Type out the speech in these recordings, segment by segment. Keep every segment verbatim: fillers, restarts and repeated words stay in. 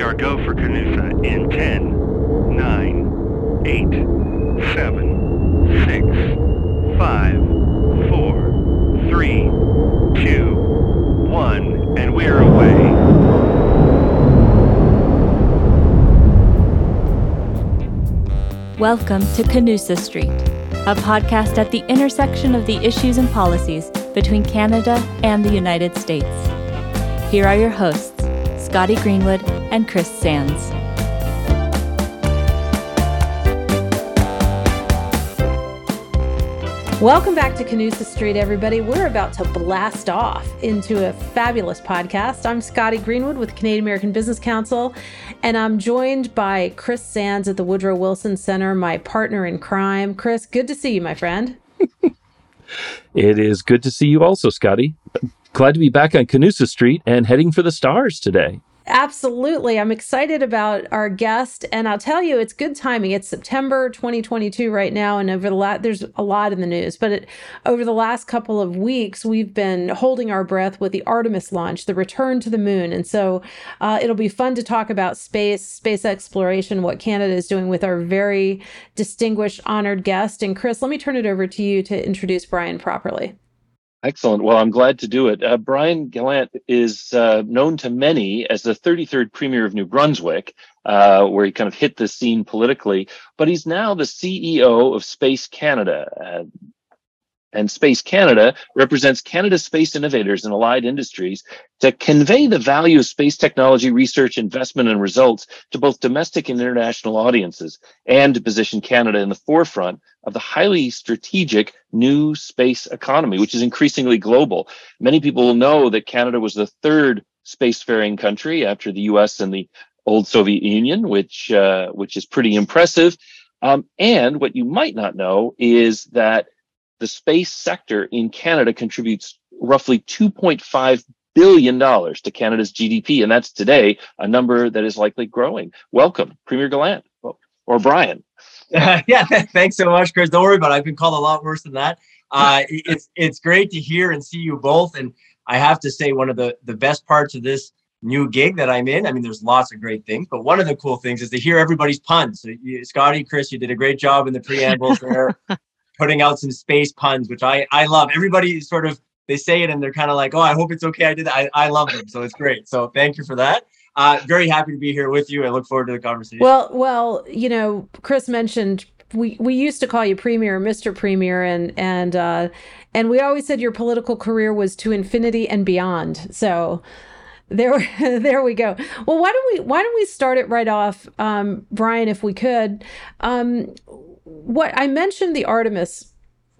be our go for Canusa in ten, nine, eight, seven, six, five, four, three, two, one, and we're away. Welcome to Canusa Street, a podcast at the intersection of the issues and policies between Canada and the United States. Here are your hosts, Scotty Greenwood and Chris Sands. Welcome back to Canusa Street, everybody. We're about to blast off into a fabulous podcast. I'm Scotty Greenwood with Canadian American Business Council, and I'm joined by Chris Sands at the Woodrow Wilson Center, my partner in crime. Chris, good to see you, my friend. It is good to see you also, Scotty. Glad to be back on Canusa Street and heading for the stars today. Absolutely. I'm excited about our guest, and I'll tell you, it's good timing. It's September twenty twenty-two right now, and over the last, there's a lot in the news, but it, over the last couple of weeks, we've been holding our breath with the Artemis launch, the return to the moon, and so uh, it'll be fun to talk about space, space exploration, what Canada is doing with our very distinguished, honored guest. And Chris, let me turn it over to you to introduce Brian properly. Excellent. Well, I'm glad to do it. Uh, Brian Gallant is uh, known to many as the thirty-third Premier of New Brunswick, uh, where he kind of hit the scene politically, but he's now the C E O of Space Canada. Uh, and Space Canada represents Canada's space innovators and allied industries to convey the value of space technology, research, investment, and results to both domestic and international audiences, and to position Canada in the forefront of the highly strategic new space economy, which is increasingly global. Many people will know that Canada was the third spacefaring country after the U S and the old Soviet Union, which uh, which is pretty impressive. Um, and what you might not know is that the space sector in Canada contributes roughly two point five billion dollars to Canada's G D P, and that's today a number that is likely growing. Welcome, Premier Gallant, or Brian. Uh, yeah, thanks so much, Chris. Don't worry about it. I've been called a lot worse than that. Uh, it's it's great to hear and see you both. And I have to say, one of the, the best parts of this new gig that I'm in, I mean, there's lots of great things, but one of the cool things is to hear everybody's puns. So you, Scotty, Chris, you did a great job in the preambles there, putting out some space puns, which I, I love. Everybody sort of, they say it and they're kind of like, oh, I hope it's okay I did that. I, I love them. So it's great. So thank you for that. Uh, very happy to be here with you. I look forward to the conversation. Well, well, you know, Chris mentioned we, we used to call you Premier, Mister Premier, and and uh, and we always said your political career was to infinity and beyond. So there, there we go. Well, why don't we why don't we start it right off, um, Brian, if we could? Um, what I mentioned the Artemis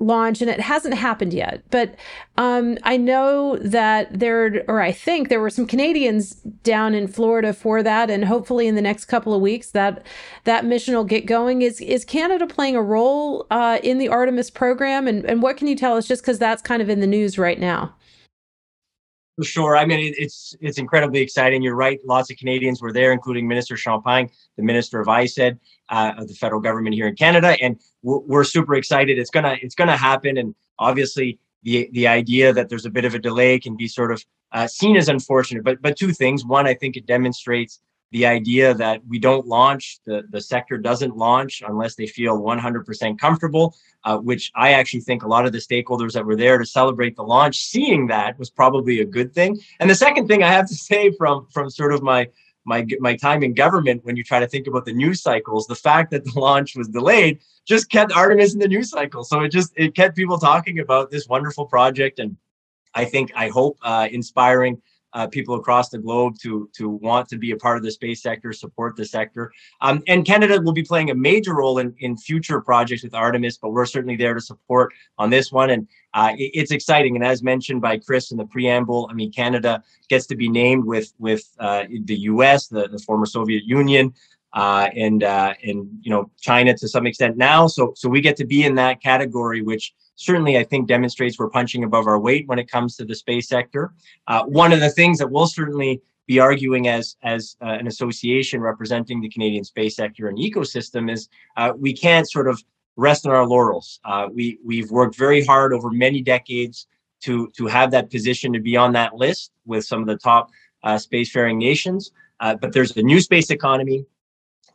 launch, and it hasn't happened yet, but um, I know that there, or I think there were some Canadians down in Florida for that, and hopefully in the next couple of weeks that that mission will get going. Is is Canada playing a role uh, in the Artemis program, and, and what can you tell us, just because that's kind of in the news right now? For sure. I mean, it's it's incredibly exciting. You're right. Lots of Canadians were there, including Minister Champagne, the Minister of I S E D, uh, of the federal government here in Canada. And we're, we're super excited. It's going to it's going to happen. And obviously, the the idea that there's a bit of a delay can be sort of uh, seen as unfortunate. But but two things. One, I think it demonstrates the idea that we don't launch, the, the sector doesn't launch unless they feel one hundred percent comfortable, uh, which I actually think a lot of the stakeholders that were there to celebrate the launch, seeing that was probably a good thing. And the second thing I have to say from, from sort of my, my, my time in government, when you try to think about the news cycles, the fact that the launch was delayed just kept Artemis in the news cycle. So it just, it kept people talking about this wonderful project. And I think, I hope, uh, inspiring Uh, people across the globe to to want to be a part of the space sector, support the sector. Um, and Canada will be playing a major role in, in future projects with Artemis, but we're certainly there to support on this one. And uh, it, it's exciting. And as mentioned by Chris in the preamble, I mean, Canada gets to be named with with uh, the U S, the, the former Soviet Union, uh, and, uh, and you know, China to some extent now. So, so we get to be in that category, which certainly, I think, demonstrates we're punching above our weight when it comes to the space sector. Uh, one of the things that we'll certainly be arguing as, as uh, an association representing the Canadian space sector and ecosystem is uh, we can't sort of rest on our laurels. Uh, we, we've worked very hard over many decades to, to have that position, to be on that list with some of the top uh, spacefaring nations. Uh, but there's a new space economy.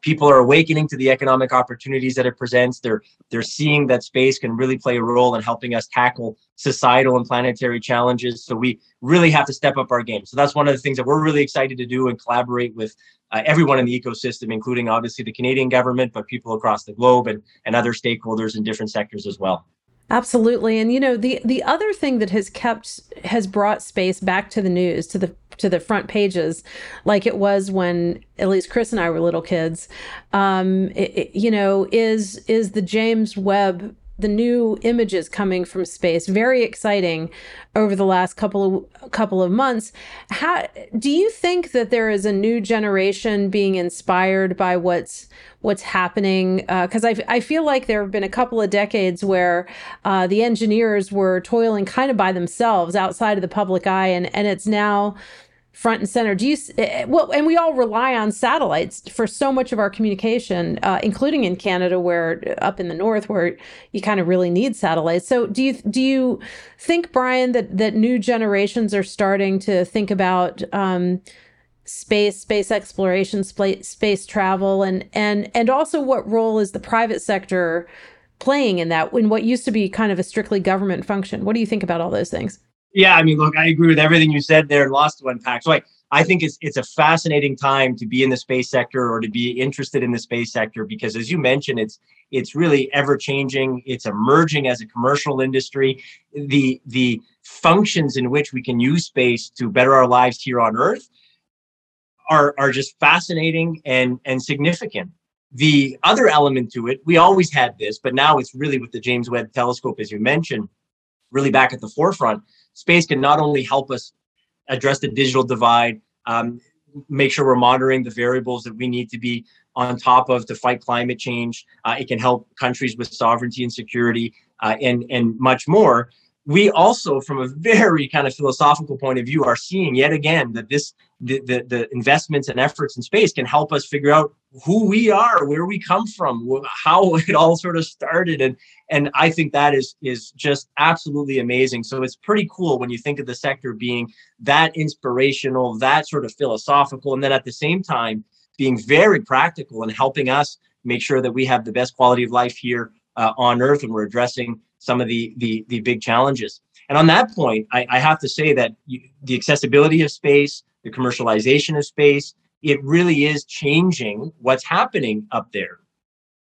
People are awakening to the economic opportunities that it presents. They're, they're seeing that space can really play a role in helping us tackle societal and planetary challenges. So we really have to step up our game. So that's one of the things that we're really excited to do and collaborate with uh, everyone in the ecosystem, including obviously the Canadian government, but people across the globe and, and other stakeholders in different sectors as well. Absolutely. And, you know, the, the other thing that has kept, has brought space back to the news, to the to the front pages, like it was when at least Chris and I were little kids, um, it, it, you know, is is the James Webb, the new images coming from space, very exciting over the last couple of couple of months. How do you think that there is a new generation being inspired by what's what's happening? Because uh, I, I feel like there have been a couple of decades where uh, the engineers were toiling kind of by themselves outside of the public eye, and and it's now front and center. Do you well? And we all rely on satellites for so much of our communication, uh, including in Canada, where up in the north, where you kind of really need satellites. So, do you do you think, Brian, that that new generations are starting to think about um, space, space exploration, space, space travel, and and and also what role is the private sector playing in that? In what used to be kind of a strictly government function, what do you think about all those things? Yeah, I mean, look, I agree with everything you said there. Lots to unpack. So I, I think it's it's a fascinating time to be in the space sector or to be interested in the space sector, because as you mentioned, it's it's really ever changing. It's emerging as a commercial industry. The the functions in which we can use space to better our lives here on Earth are are just fascinating and and significant. The other element to it, we always had this, but now it's really with the James Webb Telescope, as you mentioned, really back at the forefront. Space can not only help us address the digital divide, um, make sure we're monitoring the variables that we need to be on top of to fight climate change. Uh, it can help countries with sovereignty and security uh, and, and much more. We also, from a very kind of philosophical point of view, are seeing yet again that this the, the, the investments and efforts in space can help us figure out who we are, where we come from, how it all sort of started. And and I think that is is just absolutely amazing. So it's pretty cool when you think of the sector being that inspirational, that sort of philosophical, and then at the same time being very practical and helping us make sure that we have the best quality of life here uh, on Earth, and we're addressing some of the, the, the big challenges. And on that point, I, I have to say that you, the accessibility of space, the commercialization of space, it really is changing what's happening up there.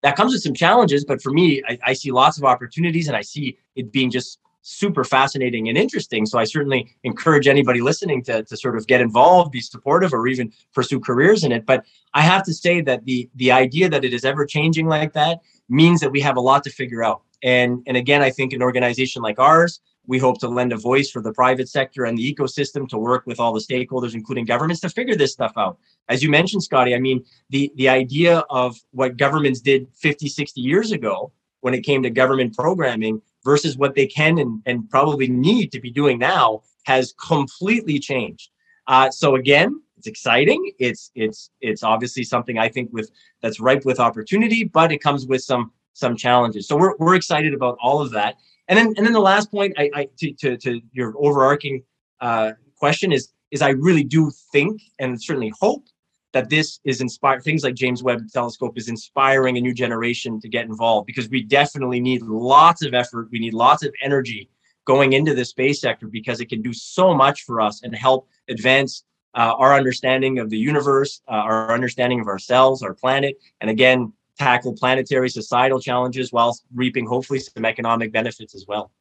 That comes with some challenges, but for me, I, I see lots of opportunities, and I see it being just super fascinating and interesting. So I certainly encourage anybody listening to, to sort of get involved, be supportive, or even pursue careers in it. But I have to say that the, the idea that it is ever changing like that means that we have a lot to figure out. And, and again, I think an organization like ours, we hope to lend a voice for the private sector and the ecosystem to work with all the stakeholders, including governments, to figure this stuff out. As you mentioned, Scotty, I mean, the, the idea of what governments did fifty, sixty years ago when it came to government programming versus what they can and, and probably need to be doing now has completely changed. Uh, so again, it's exciting. It's, it's, it's obviously something I think with that's ripe with opportunity, but it comes with some some challenges. So we're we're excited about all of that. And then and then the last point I, I to, to to your overarching uh, question is is I really do think and certainly hope that this is inspired. Things like James Webb Telescope is inspiring a new generation to get involved, because we definitely need lots of effort. We need lots of energy going into the space sector, because it can do so much for us and help advance uh, our understanding of the universe, uh, our understanding of ourselves, our planet, and again, tackle planetary societal challenges while reaping hopefully some economic benefits as well.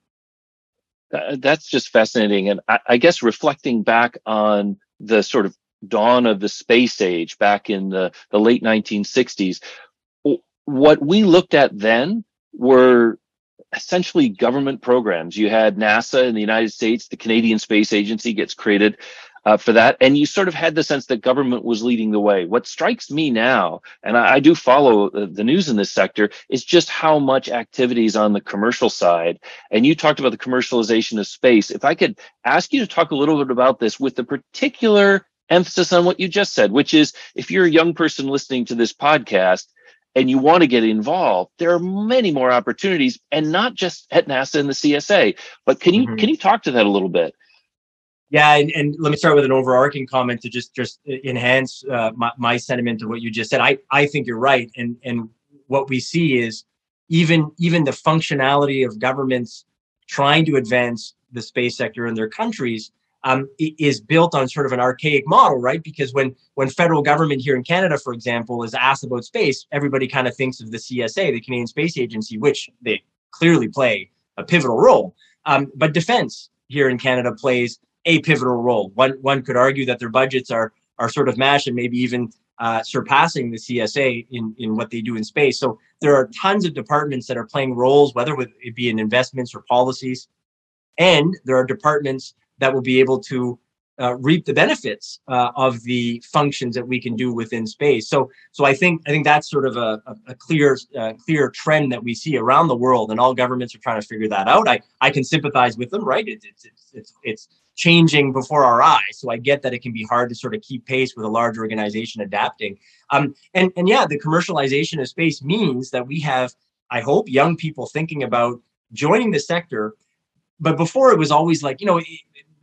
Uh, that's just fascinating. And I, I guess reflecting back on the sort of dawn of the space age back in the, the late nineteen sixties, what we looked at then were essentially government programs. You had NASA in the United States, the Canadian Space Agency gets created Uh, for that. And you sort of had the sense that government was leading the way. What strikes me now, and I, I do follow the, the news in this sector, is just how much activity is on the commercial side. And you talked about the commercialization of space. If I could ask you to talk a little bit about this with the particular emphasis on what you just said, which is if you're a young person listening to this podcast and you want to get involved, there are many more opportunities, and not just at NASA and the C S A. But can you, mm-hmm. can you talk to that a little bit? Yeah, and, and let me start with an overarching comment to just just enhance uh, my, my sentiment to what you just said. I, I think you're right, and and what we see is even even the functionality of governments trying to advance the space sector in their countries um, is built on sort of an archaic model, right? Because when when federal government here in Canada, for example, is asked about space, everybody kind of thinks of the C S A, the Canadian Space Agency, which they clearly play a pivotal role. Um, but defense here in Canada plays a pivotal role. One one could argue that their budgets are are sort of matched and maybe even uh, surpassing the C S A in, in what they do in space. So there are tons of departments that are playing roles, whether it be in investments or policies. And there are departments that will be able to uh, reap the benefits uh, of the functions that we can do within space. So so I think I think that's sort of a, a, a clear uh, clear trend that we see around the world, and all governments are trying to figure that out. I, I can sympathize with them, right? It's it's it's it's, it's changing before our eyes. So I get that it can be hard to sort of keep pace with a large organization adapting. Um, and, and yeah, the commercialization of space means that we have, I hope, young people thinking about joining the sector. But before it was always like, you know,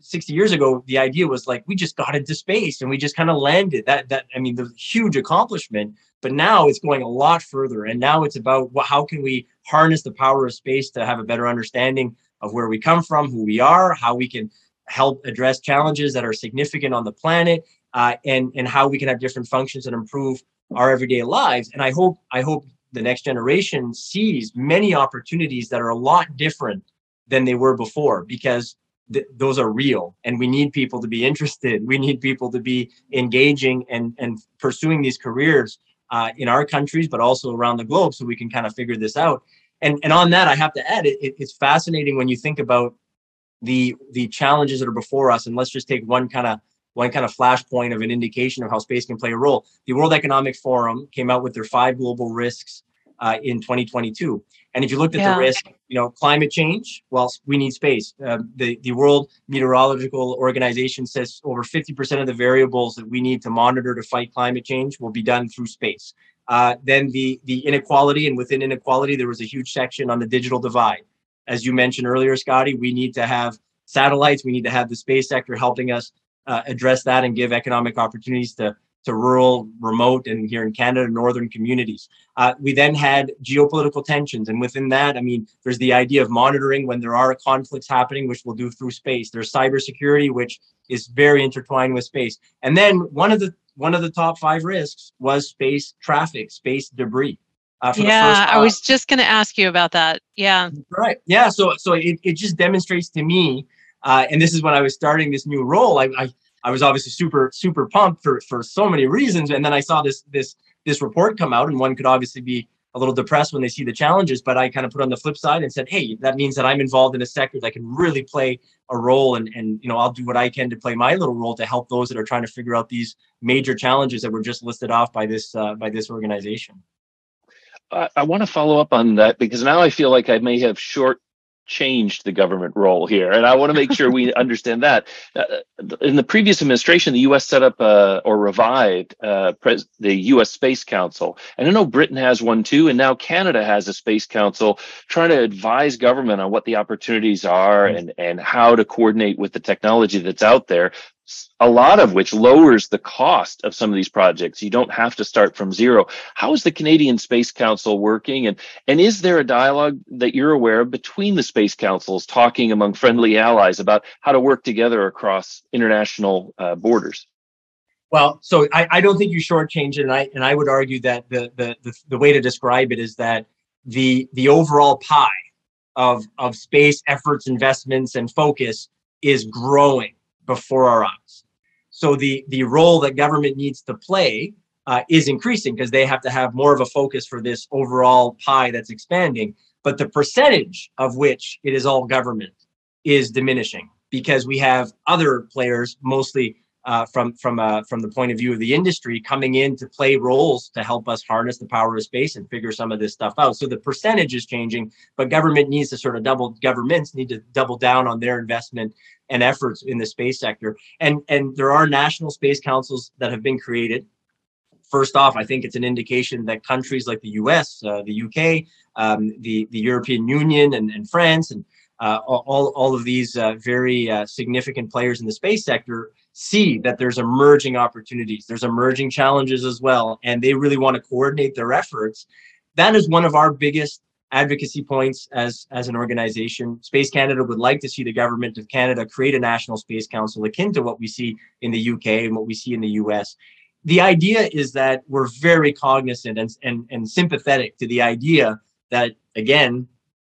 sixty years ago, the idea was like, we just got into space and we just kind of landed that, that, I mean, the huge accomplishment, but now it's going a lot further. And now it's about well, how can we harness the power of space to have a better understanding of where we come from, who we are, how we can help address challenges that are significant on the planet, uh, and and how we can have different functions that improve our everyday lives. And I hope I hope the next generation sees many opportunities that are a lot different than they were before, because th those are real, and we need people to be interested. We need people to be engaging and and pursuing these careers uh, in our countries, but also around the globe, so we can kind of figure this out. And and on that, I have to add, it, it, it's fascinating when you think about the the challenges that are before us. And let's just take one kind of one kind of flashpoint of an indication of how space can play a role. The World Economic Forum came out with their five global risks uh, in twenty twenty-two. And if you looked at yeah. the risk, you know, climate change, well, we need space. Uh, the, the World Meteorological Organization says over fifty percent of the variables that we need to monitor to fight climate change will be done through space. Uh, then the, the inequality, and within inequality, there was a huge section on the digital divide. As you mentioned earlier, Scotty, we need to have satellites. We need to have the space sector helping us uh, address that and give economic opportunities to, to rural, remote, and here in Canada, northern communities. Uh, we then had geopolitical tensions. And within that, I mean, there's the idea of monitoring when there are conflicts happening, which we'll do through space. There's cybersecurity, which is very intertwined with space. And then one of the, one of the top five risks was space traffic, space debris. Uh, yeah, the first I was just going to ask you about that. Yeah. Right. Yeah. So so it, it just demonstrates to me, uh, and this is when I was starting this new role, I, I, I was obviously super, super pumped for, for so many reasons. And then I saw this, this, this report come out, and one could obviously be a little depressed when they see the challenges, but I kind of put on the flip side and said, hey, that means that I'm involved in a sector that can really play a role. And, and you know, I'll do what I can to play my little role to help those that are trying to figure out these major challenges that were just listed off by this, uh, by this organization. I, I want to follow up on that, because now I feel like I may have short-changed the government role here, and I want to make sure we understand that. Uh, in the previous administration, the U S set up uh, or revived uh, pres the U S Space Council. And I know Britain has one too, and now Canada has a Space Council trying to advise government on what the opportunities are and, and how to coordinate with the technology that's out there, a lot of which lowers the cost of some of these projects. You don't have to start from zero. How is the Canadian Space Council working? And, and is there a dialogue that you're aware of between the Space Councils talking among friendly allies about how to work together across international uh, borders? Well, so I, I don't think you shortchange it. And I, and I would argue that the, the, the, the way to describe it is that the, the overall pie of, of space efforts, investments, and focus is growing before our eyes. So the, the role that government needs to play uh, is increasing, because they have to have more of a focus for this overall pie that's expanding. But the percentage of which it is all government is diminishing, because we have other players, mostly uh, from, from, uh, from the point of view of the industry, coming in to play roles to help us harness the power of space and figure some of this stuff out. So the percentage is changing, but government needs to sort of double, governments need to double down on their investment and efforts in the space sector. And, and there are national space councils that have been created. First off, I think it's an indication that countries like the U S, uh, the U K, um, the, the European Union, and, and France, and uh, all, all of these uh, very uh, significant players in the space sector see that there's emerging opportunities, there's emerging challenges as well, and they really want to coordinate their efforts. That is one of our biggest advocacy points as, as an organization. Space Canada would like to see the government of Canada create a national space council akin to what we see in the U K and what we see in the U S. The idea is that we're very cognizant and, and, and sympathetic to the idea that, again,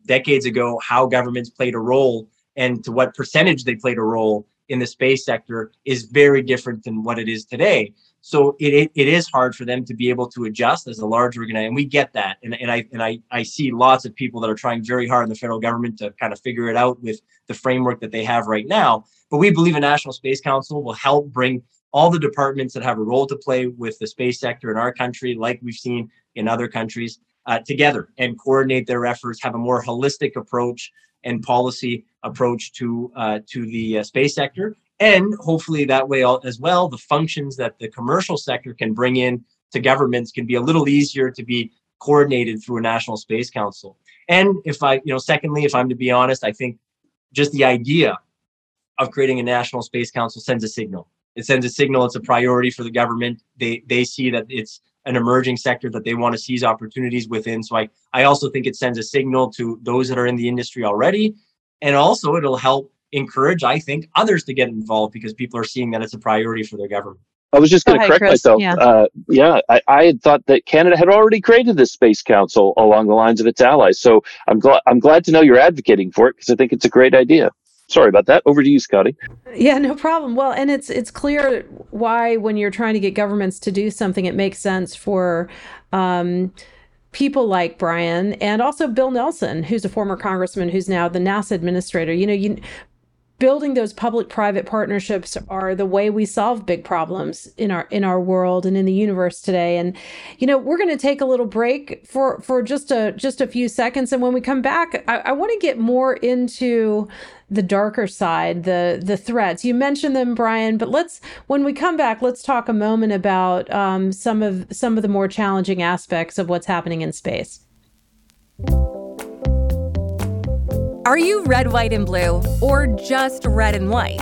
decades ago, how governments played a role and to what percentage they played a role in the space sector is very different than what it is today. So it, it, it is hard for them to be able to adjust as a large organization, and we get that. And, and, I, and I, I see lots of people that are trying very hard in the federal government to kind of figure it out with the framework that they have right now. But we believe a National Space Council will help bring all the departments that have a role to play with the space sector in our country, like we've seen in other countries, uh, together and coordinate their efforts, have a more holistic approach and policy approach to, uh, to the uh, space sector. And hopefully that way all, as well, the functions that the commercial sector can bring in to governments can be a little easier to be coordinated through a National Space Council. And if I, you know, secondly, if I'm to be honest, I think just the idea of creating a National Space Council sends a signal. It sends a signal. It's a priority for the government. They they see that it's an emerging sector that they want to seize opportunities within. So I, I also think it sends a signal to those that are in the industry already. And also it'll help encourage, I think, others to get involved because people are seeing that it's a priority for their government. I was just going to correct Chris. myself. Yeah, uh, yeah I, I had thought that Canada had already created this space council along the lines of its allies. So I'm glad I'm glad to know you're advocating for it because I think it's a great idea. Sorry about that. Over to you, Scotty. Yeah, no problem. Well, and it's it's clear why when you're trying to get governments to do something, it makes sense for um, people like Brian and also Bill Nelson, who's a former congressman who's now the NASA administrator. You know, you building those public-private partnerships are the way we solve big problems in our in our world and in the universe today. And you know, we're going to take a little break for for just a just a few seconds. And when we come back, I, I want to get more into the darker side, the the threats. You mentioned them, Brian, but let's when we come back, let's talk a moment about um, some of some of the more challenging aspects of what's happening in space. Are you red, white, and blue, or just red and white?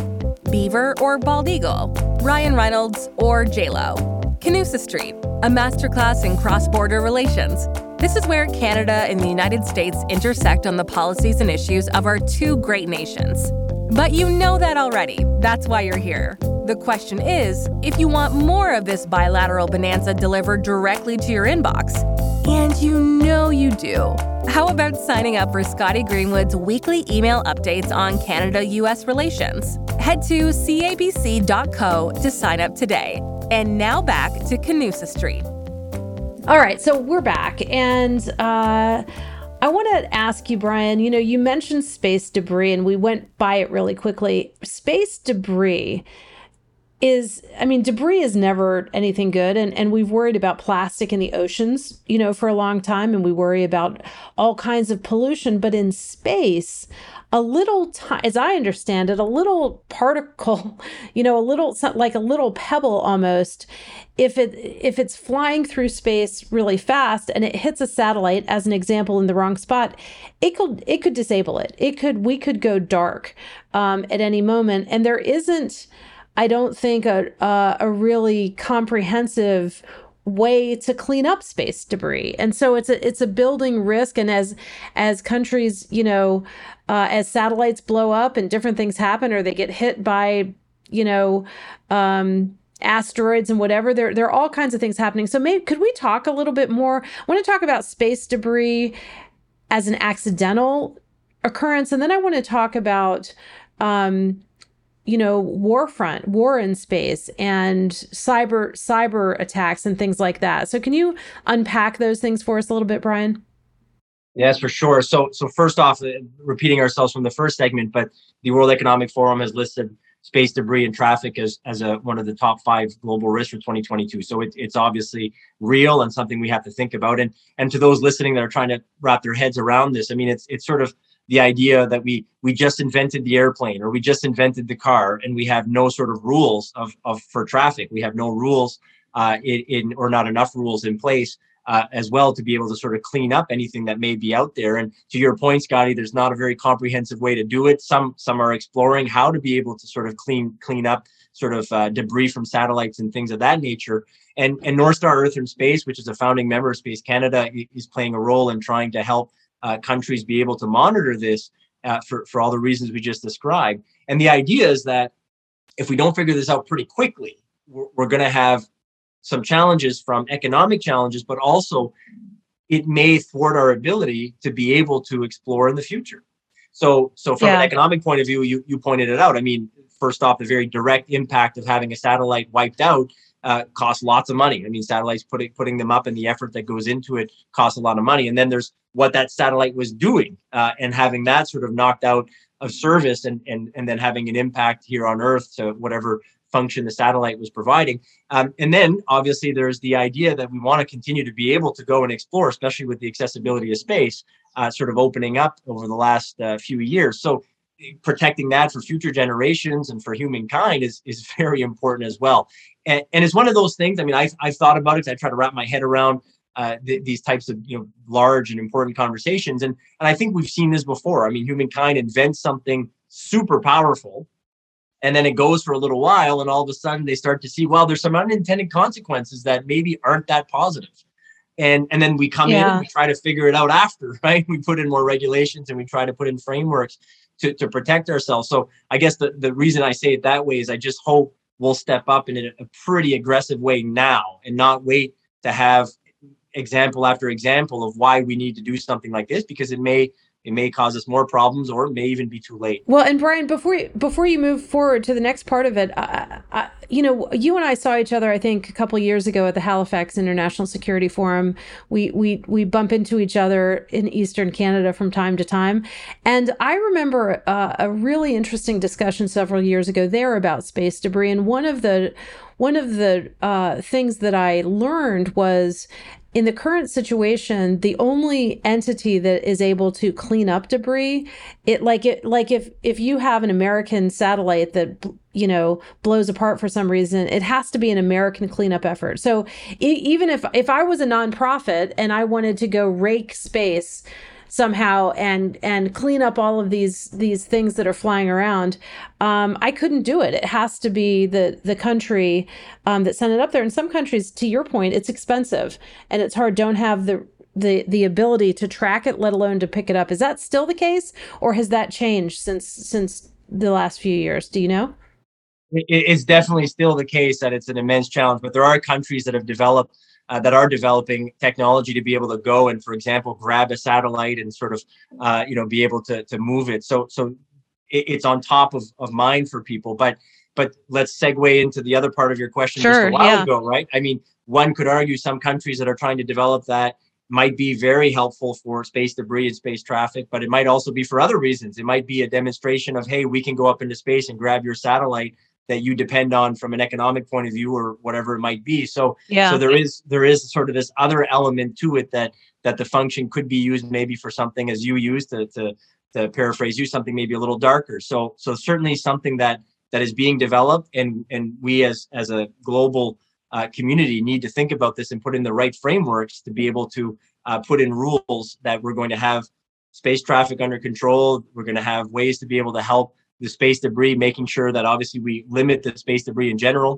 Beaver or bald eagle? Ryan Reynolds or J-Lo? Canusa Street, a masterclass in cross-border relations. This is where Canada and the United States intersect on the policies and issues of our two great nations. But you know that already. That's why you're here. The question is, if you want more of this bilateral bonanza delivered directly to your inbox, and you know you do, how about signing up for Scotty Greenwood's weekly email updates on Canada U S relations? Head to C A B C dot co to sign up today. And now back to Canusa Street. All right, so we're back. And uh, I want to ask you, Brian, you know, you mentioned space debris and we went by it really quickly. Space debris is, I mean, debris is never anything good. And, and we've worried about plastic in the oceans, you know, for a long time. And we worry about all kinds of pollution. But in space, a little, t- as I understand it, a little particle, you know, a little, like a little pebble almost, if it if it's flying through space really fast and it hits a satellite, as an example, in the wrong spot, it could it could disable it. It could, we could go dark um, at any moment. And there isn't, I don't think a, a a really comprehensive way to clean up space debris, and so it's a it's a building risk. And as as countries, you know, uh, as satellites blow up and different things happen, or they get hit by, you know, um, asteroids and whatever, there there are all kinds of things happening. So maybe could we talk a little bit more? I want to talk about space debris as an accidental occurrence, and then I want to talk about, Um, you know, warfront, war in space, and cyber cyber attacks and things like that. So can you unpack those things for us a little bit, Brian? Yes, for sure. So so first off, repeating ourselves from the first segment, but the World Economic Forum has listed space debris and traffic as, as a, one of the top five global risks for twenty twenty-two. So it, it's obviously real and something we have to think about. And and to those listening that are trying to wrap their heads around this, I mean, it's it's sort of the idea that we we just invented the airplane or we just invented the car and we have no sort of rules of, of for traffic. We have no rules uh, in, in or not enough rules in place uh, as well, to be able to sort of clean up anything that may be out there. And to your point, Scotty, there's not a very comprehensive way to do it. Some some are exploring how to be able to sort of clean clean up sort of uh, debris from satellites and things of that nature. And, and North Star Earth and Space, which is a founding member of Space Canada, is playing a role in trying to help uh, countries be able to monitor this uh, for, for all the reasons we just described. And the idea is that if we don't figure this out pretty quickly, we're, we're going to have some challenges from economic challenges, but also it may thwart our ability to be able to explore in the future. So, so from yeah. an economic point of view, you, you pointed it out. I mean, first off, the very direct impact of having a satellite wiped out Uh, costs lots of money. I mean, satellites putting putting them up and the effort that goes into it costs a lot of money. And then there's what that satellite was doing uh, and having that sort of knocked out of service and and and then having an impact here on Earth to whatever function the satellite was providing. Um, and then obviously there's the idea that we want to continue to be able to go and explore, especially with the accessibility of space uh, sort of opening up over the last uh, few years. So protecting that for future generations and for humankind is is very important as well. And, and it's one of those things. I mean, I've, I've thought about it. I try to wrap my head around uh, th these types of, you know, large and important conversations. And, and I think we've seen this before. I mean, humankind invents something super powerful, and then it goes for a little while, and all of a sudden they start to see, well, there's some unintended consequences that maybe aren't that positive. And, and then we come yeah. in and we try to figure it out after, right? We put in more regulations and we try to put in frameworks to, to protect ourselves. So I guess the, the reason I say it that way is I just hope we'll step up in a, a pretty aggressive way now and not wait to have example after example of why we need to do something like this, because it may It may cause us more problems, or it may even be too late. Well, and Brian, before you, before you move forward to the next part of it, I, I, you know, you and I saw each other, I think, a couple of years ago at the Halifax International Security Forum. We we we bump into each other in Eastern Canada from time to time, and I remember uh, a really interesting discussion several years ago there about space debris. And one of the one of the uh, things that I learned was, in the current situation, the only entity that is able to clean up debris, it like it like if if you have an American satellite that, you know, blows apart for some reason, it has to be an American cleanup effort. So e even if if I was a nonprofit and I wanted to go rake space somehow and and clean up all of these these things that are flying around, um, I couldn't do it. It has to be the the country um, that sent it up there. In some countries, to your point, it's expensive and it's hard. Don't have the the the ability to track it, let alone to pick it up. Is that still the case, or has that changed since since the last few years? Do you know? It's definitely still the case that it's an immense challenge, but there are countries that have developed Uh, that are developing technology to be able to go and, for example, grab a satellite and sort of, uh, you know, be able to to move it. So so it, it's on top of, of mind for people. But but let's segue into the other part of your question sure, just a while yeah. ago, right? I mean, one could argue some countries that are trying to develop that might be very helpful for space debris and space traffic, but it might also be for other reasons. It might be a demonstration of, hey, we can go up into space and grab your satellite that you depend on from an economic point of view or whatever it might be. So, yeah. so there is there is sort of this other element to it that that the function could be used maybe for something, as you used to to, to paraphrase you, something maybe a little darker. So so certainly something that that is being developed, and and we as as a global uh, community need to think about this and put in the right frameworks to be able to uh, put in rules that we're going to have space traffic under control. We're going to have ways to be able to help the space debris, making sure that obviously we limit the space debris in general,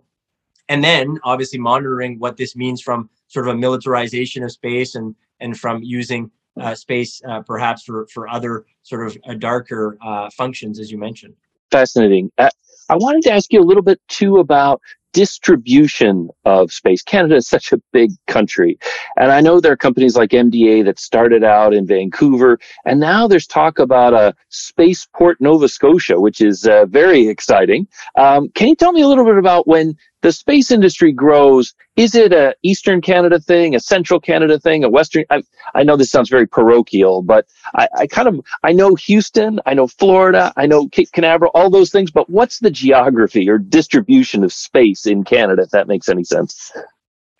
and then obviously monitoring what this means from sort of a militarization of space and and from using uh, space uh, perhaps for, for other sort of uh, darker uh, functions, as you mentioned. Fascinating. Uh, I wanted to ask you a little bit too about distribution of space. Canada is such a big country, and I know there are companies like M D A that started out in Vancouver, and now there's talk about a spaceport Nova Scotia, which is uh, very exciting. Um, can you tell me a little bit about when the space industry grows? Is it a Eastern Canada thing, a Central Canada thing, a Western? I, I know this sounds very parochial, but I, I kind of, I know Houston, I know Florida, I know Cape Canaveral, all those things, but what's the geography or distribution of space in Canada, if that makes any sense?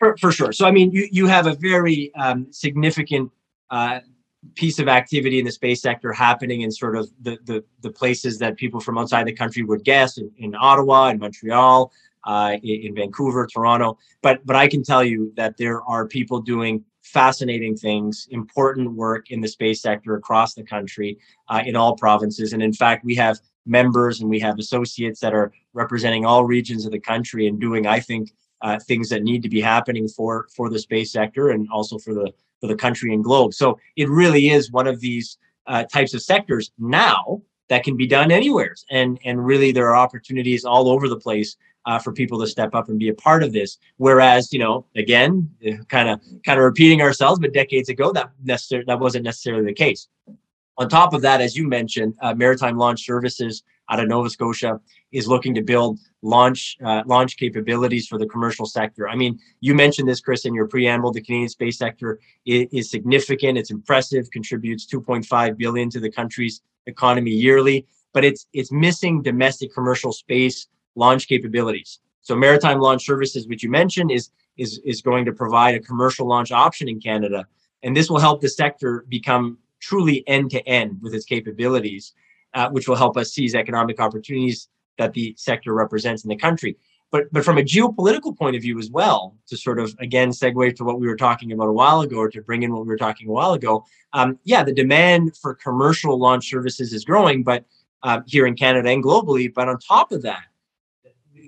For, for sure. So, I mean, you, you have a very um, significant uh, piece of activity in the space sector happening in sort of the, the, the places that people from outside the country would guess, in, in Ottawa, in Montreal, Uh, in, in Vancouver, Toronto, but but I can tell you that there are people doing fascinating things, important work in the space sector across the country, uh, in all provinces. And in fact, we have members and we have associates that are representing all regions of the country and doing, I think, uh, things that need to be happening for for the space sector and also for the for the country and globe. So it really is one of these uh, types of sectors now that can be done anywhere. And, and really there are opportunities all over the place uh, for people to step up and be a part of this. Whereas, you know, again, kind of kind of repeating ourselves, but decades ago, that necessar- that wasn't necessarily the case. On top of that, as you mentioned, uh, Maritime Launch Services out of Nova Scotia is looking to build launch uh, launch capabilities for the commercial sector. I mean, you mentioned this, Chris, in your preamble. The Canadian space sector is, is significant. It's impressive, contributes two point five billion dollars to the country's economy yearly, but it's it's missing domestic commercial space launch capabilities. So Maritime Launch Services, which you mentioned, is is is going to provide a commercial launch option in Canada. And this will help the sector become truly end-to-end with its capabilities, uh, which will help us seize economic opportunities that the sector represents in the country. But but from a geopolitical point of view as well, to sort of, again, segue to what we were talking about a while ago, or to bring in what we were talking a while ago, um, yeah, the demand for commercial launch services is growing, but uh, here in Canada and globally. But on top of that,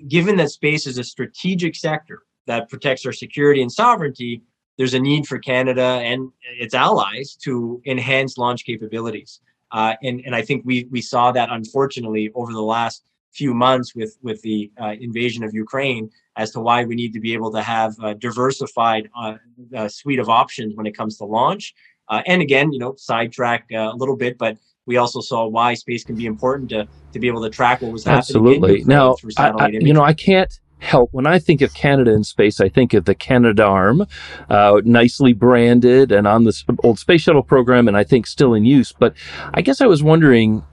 given that space is a strategic sector that protects our security and sovereignty, there's a need for Canada and its allies to enhance launch capabilities. Uh, and, and I think we we saw that, unfortunately, over the last few months with, with the uh, invasion of Ukraine, as to why we need to be able to have a diversified uh, uh, suite of options when it comes to launch. Uh, and again, you know, sidetrack uh, a little bit, but we also saw why space can be important to to be able to track what was happening. Absolutely. Now, I, I, you know, I can't help. When I think of Canada in space, I think of the Canadarm, uh, nicely branded and on the old space shuttle program, and I think still in use. But I guess I was wondering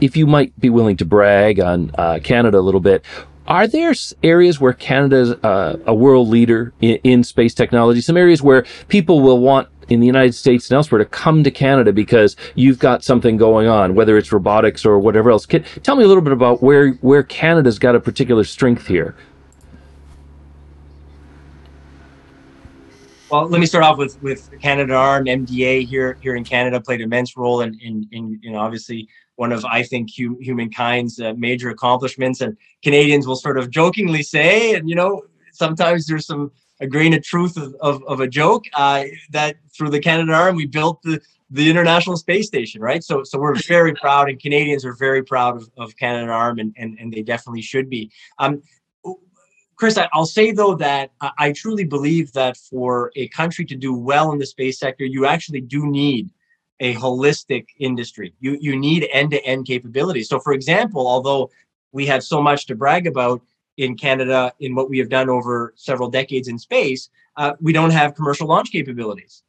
if you might be willing to brag on uh, Canada a little bit. Are there areas where Canada's uh, a world leader in, in space technology, some areas where people will want in the United States and elsewhere to come to Canada because you've got something going on, whether it's robotics or whatever else? Can, tell me a little bit about where, where Canada's got a particular strength here. Well, let me start off with, with Canadarm. M D A here here in Canada played an immense role in, in, in, in obviously one of, I think, hum, humankind's uh, major accomplishments. And Canadians will sort of jokingly say, and, you know, sometimes there's some a grain of truth of, of, of a joke, uh, that through the Canadarm, we built the, the International Space Station, right? So so we're very proud, and Canadians are very proud of, of Canadarm, and, and, and they definitely should be. Um, Chris, I'll say, though, that I truly believe that for a country to do well in the space sector, you actually do need a holistic industry. You you need end-to-end capabilities. So, for example, although we have so much to brag about in Canada in what we have done over several decades in space, uh, we don't have commercial launch capabilities.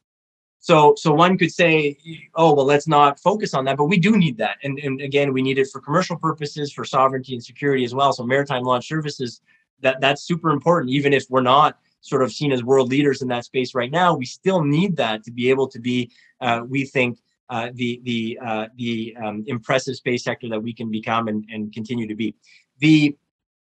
So so one could say, oh, well, let's not focus on that, but we do need that. And, and again, we need it for commercial purposes, for sovereignty and security as well. So Maritime Launch Services, that that's super important. Even if we're not sort of seen as world leaders in that space right now, we still need that to be able to be, uh, we think, uh, the the uh, the um, impressive space sector that we can become and, and continue to be. The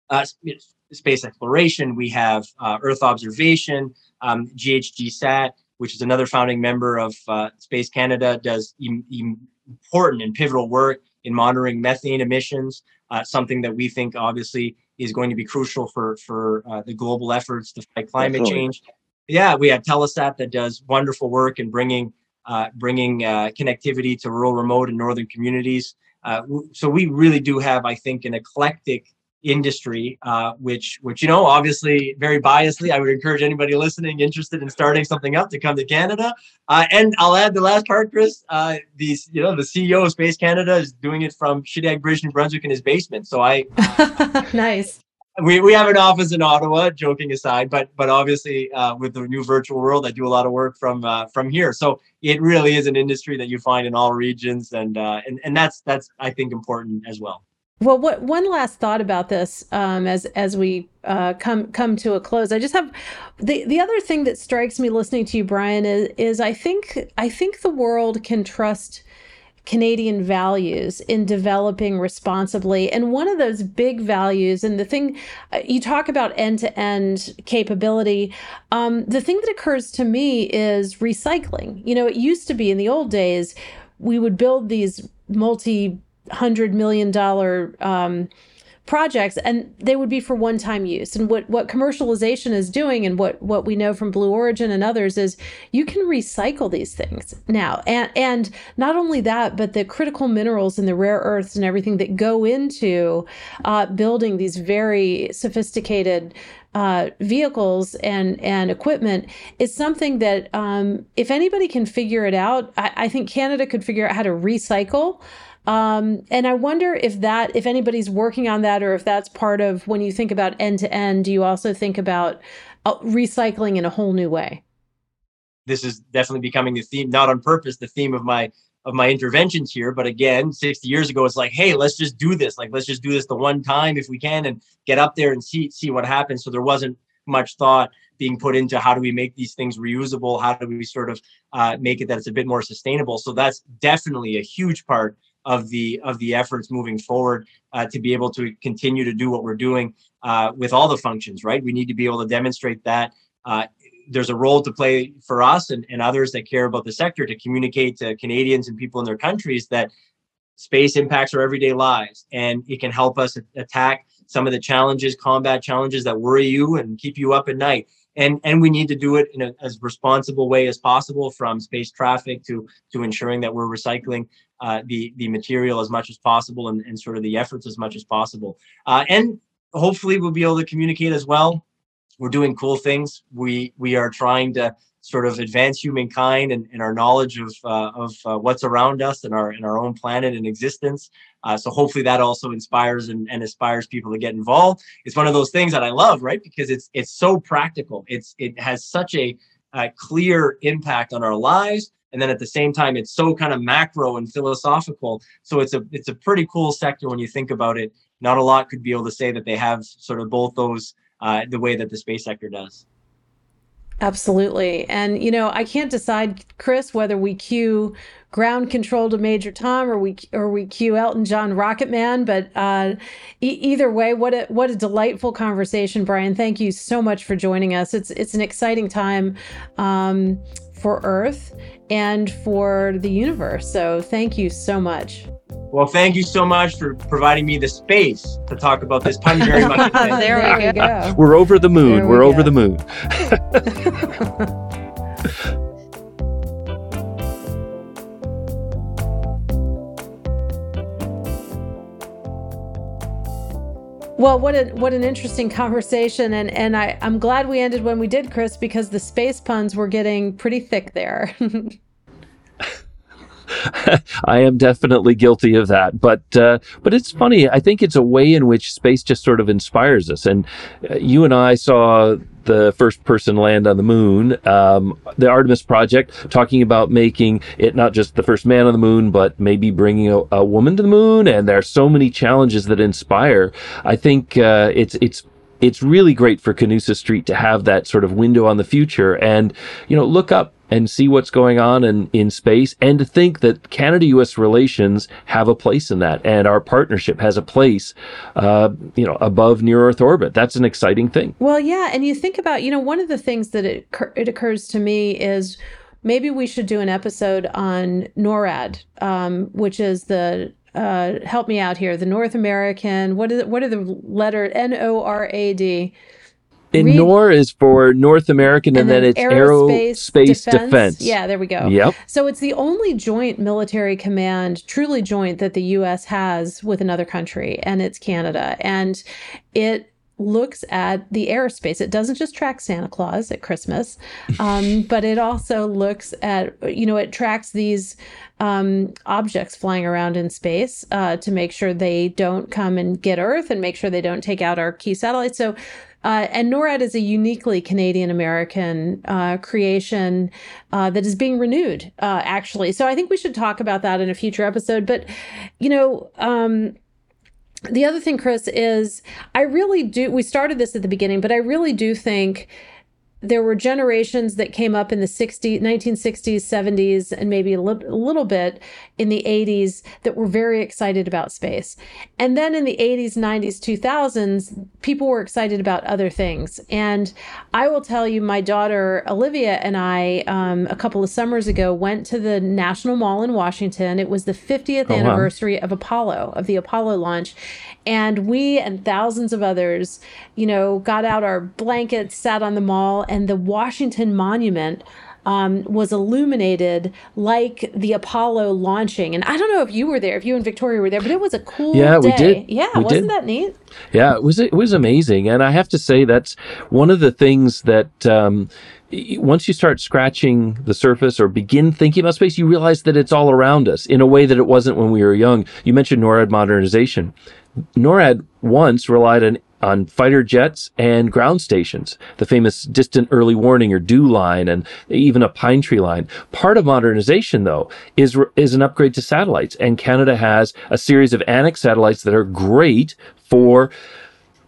uh, sp- space exploration, we have uh, Earth observation, um, G H G Sat, which is another founding member of uh, Space Canada, does im- im- important and pivotal work in monitoring methane emissions, uh, something that we think obviously is going to be crucial for, for uh, the global efforts to fight climate Absolutely. change. Yeah, we have Telesat that does wonderful work in bringing uh, bringing uh, connectivity to rural, remote, and northern communities. Uh, w- so we really do have, I think, an eclectic industry, uh, which, which you know, obviously very biasly, I would encourage anybody listening interested in starting something up to come to Canada. Uh, and I'll add the last part, Chris. Uh, these, you know, the C E O of Space Canada is doing it from Shidag Bridge, New Brunswick, in his basement. So I nice. We we have an office in Ottawa, joking aside, but but obviously uh, with the new virtual world, I do a lot of work from uh, from here. So it really is an industry that you find in all regions, and uh, and and that's that's I think important as well. Well, what one last thought about this um, as as we uh, come come to a close. I just have the the other thing that strikes me listening to you, Brian, is is I think I think the world can trust Canadian values in developing responsibly. And one of those big values, and the thing, you talk about end-to-end capability, um, the thing that occurs to me is recycling. You know, it used to be in the old days, we would build these multi-hundred million dollar um, projects, and they would be for one-time use. And what, what commercialization is doing, and what, what we know from Blue Origin and others, is you can recycle these things now. And, and not only that, but the critical minerals and the rare earths and everything that go into uh, building these very sophisticated uh, vehicles and, and equipment is something that um, if anybody can figure it out, I, I think Canada could figure out how to recycle. Um, and I wonder if that, if anybody's working on that, or if that's part of when you think about end to end, do you also think about uh, recycling in a whole new way? This is definitely becoming the theme, not on purpose, the theme of my, of my interventions here. But again, sixty years ago, it's like, hey, let's just do this. Like, let's just do this the one time if we can and get up there and see, see what happens. So there wasn't much thought being put into how do we make these things reusable? How do we sort of uh, make it that it's a bit more sustainable? So that's definitely a huge part of the of the efforts moving forward uh, to be able to continue to do what we're doing uh, with all the functions, right? We need to be able to demonstrate that uh, there's a role to play for us and, and others that care about the sector to communicate to Canadians and people in their countries that space impacts our everyday lives, and it can help us attack some of the challenges, combat challenges that worry you and keep you up at night. And, and we need to do it in a, as responsible way as possible, from space traffic to to ensuring that we're recycling uh, the, the material as much as possible, and, and sort of the efforts as much as possible. Uh, and hopefully we'll be able to communicate as well. We're doing cool things. We we are trying to sort of advance humankind and, and our knowledge of uh, of uh, what's around us and our and our own planet and existence. Uh, so hopefully that also inspires and, and inspires people to get involved. It's one of those things that I love, right? Because it's it's so practical. It's it has such a, a clear impact on our lives, and then at the same time, it's so kind of macro and philosophical. So it's a it's a pretty cool sector when you think about it. Not a lot could be able to say that they have sort of both those. Uh, the way that the space sector does. Absolutely. And, you know, I can't decide, Chris, whether we cue ground control to Major Tom or we or we cue Elton John Rocket Man. But uh, e- either way, what a, what a delightful conversation, Brian. Thank you so much for joining us. It's, it's an exciting time um, for Earth and for the universe. So thank you so much. Well, thank you so much for providing me the space to talk about this pun very much. There, there we go. We're over the moon. We We're go. over the moon. Well, what a, what an interesting conversation. And, and I, I'm glad we ended when we did, Chris, because the space puns were getting pretty thick there. I am definitely guilty of that, but uh, but it's funny. I think it's a way in which space just sort of inspires us. And uh, you and I saw the first person land on the moon, um, the Artemis project, talking about making it not just the first man on the moon, but maybe bringing a, a woman to the moon. And there are so many challenges that inspire. I think uh, it's it's. It's really great for Canusa Street to have that sort of window on the future and, you know, look up and see what's going on in, in space, and to think that Canada U S relations have a place in that, and our partnership has a place, uh, you know, above near-Earth orbit. That's an exciting thing. Well, yeah. And you think about, you know, one of the things that it, it occurs to me is maybe we should do an episode on NORAD, um, which is the... Uh, help me out here. The North American. What is? What are the letter N O R A D? And NOR is for North American, and, and then, then it's Aerospace, Aerospace Defense. Defense. Yeah, there we go. Yep. So it's the only joint military command, truly joint, that the U S has with another country, and it's Canada. And it looks at the airspace. It doesn't just track Santa Claus at Christmas, um, but it also looks at, you know, it tracks these um, objects flying around in space uh, to make sure they don't come and get Earth, and make sure they don't take out our key satellites. So, uh, and NORAD is a uniquely Canadian American uh, creation uh, that is being renewed, uh, actually. So I think we should talk about that in a future episode. But, you know, um, the other thing, Chris, is I really do, we started this at the beginning, but I really do think there were generations that came up in the nineteen sixties, seventies, and maybe a li- little bit in the eighties that were very excited about space. And then in the eighties, nineties, two thousands, people were excited about other things. And I will tell you, my daughter Olivia and I, um, a couple of summers ago, went to the National Mall in Washington. It was the fiftieth oh, anniversary wow. of Apollo, of the Apollo launch. And we and thousands of others, you know, got out our blankets, sat on the mall, and the Washington Monument um, was illuminated like the Apollo launching. And I don't know if you were there, if you and Victoria were there, but it was a cool yeah, day. We did. Yeah, we wasn't did. that neat? Yeah, it was, it was amazing. And I have to say, that's one of the things that um, once you start scratching the surface or begin thinking about space, you realize that it's all around us in a way that it wasn't when we were young. You mentioned NORAD modernization. NORAD once relied on on fighter jets and ground stations, the famous distant early warning or dew line, and even a pine tree line. Part of modernization, though, is is an upgrade to satellites. And Canada has a series of Anik satellites that are great for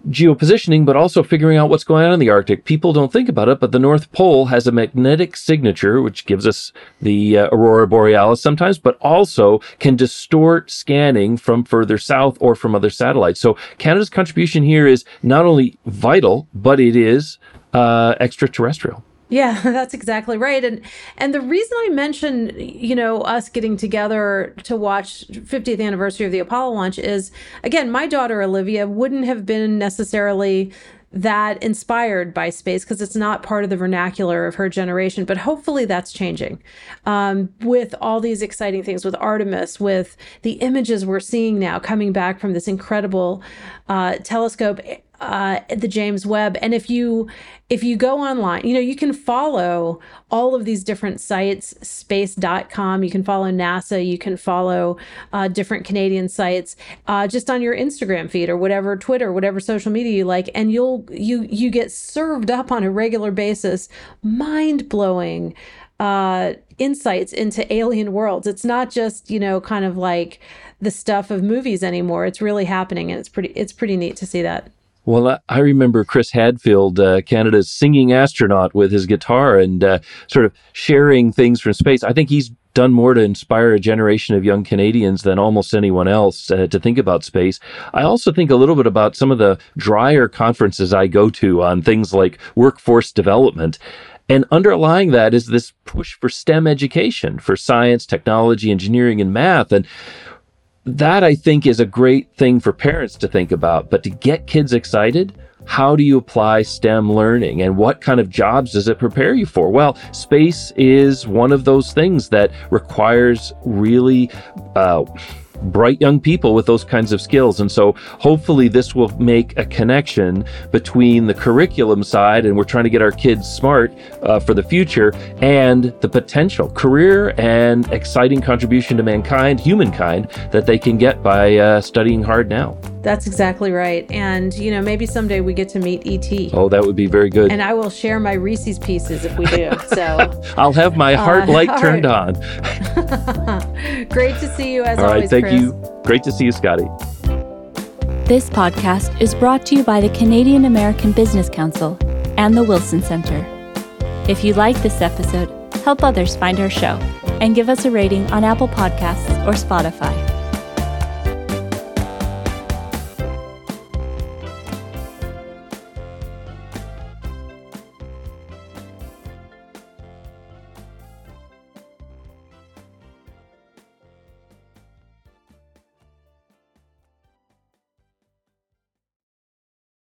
geopositioning, but also figuring out what's going on in the Arctic. People don't think about it, but the North Pole has a magnetic signature, which gives us the uh, aurora borealis sometimes, but also can distort scanning from further south or from other satellites. So Canada's contribution here is not only vital, but it is uh, extraterrestrial. Yeah, that's exactly right. And and the reason I mentioned, you know, us getting together to watch fiftieth anniversary of the Apollo launch is, again, my daughter Olivia wouldn't have been necessarily that inspired by space because it's not part of the vernacular of her generation, but hopefully that's changing um, with all these exciting things, with Artemis, with the images we're seeing now coming back from this incredible uh, telescope, uh, the James Webb. And if you if you go online, you know, you can follow all of these different sites, space dot com, you can follow NASA, you can follow uh, different Canadian sites uh, just on your Instagram feed or whatever, Twitter, whatever social media you like, and you'll you you get served up on a regular basis, mind-blowing uh, insights into alien worlds. It's not just, you know, kind of like the stuff of movies anymore. It's really happening, and it's pretty it's pretty neat to see that. Well, I remember Chris Hadfield, uh, Canada's singing astronaut, with his guitar and uh, sort of sharing things from space. I think he's done more to inspire a generation of young Canadians than almost anyone else uh, to think about space. I also think a little bit about some of the drier conferences I go to on things like workforce development. And underlying that is this push for STEM education, for science, technology, engineering, and math. And that, I think, is a great thing for parents to think about. But to get kids excited, how do you apply STEM learning, and what kind of jobs does it prepare you for? Well, space is one of those things that requires really uh, bright young people with those kinds of skills. And so hopefully this will make a connection between the curriculum side, and we're trying to get our kids smart uh, for the future, and the potential career and exciting contribution to mankind, humankind, that they can get by uh, studying hard now. That's exactly right. And, you know, maybe someday we get to meet E T. Oh, that would be very good. And I will share my Reese's Pieces if we do. So I'll have my heart uh, light turned on. Great to see you, as All always, right, thank Chris. You. Great to see you, Scotty. This podcast is brought to you by the Canadian American Business Council and the Wilson Center. If you like this episode, help others find our show and give us a rating on Apple Podcasts or Spotify.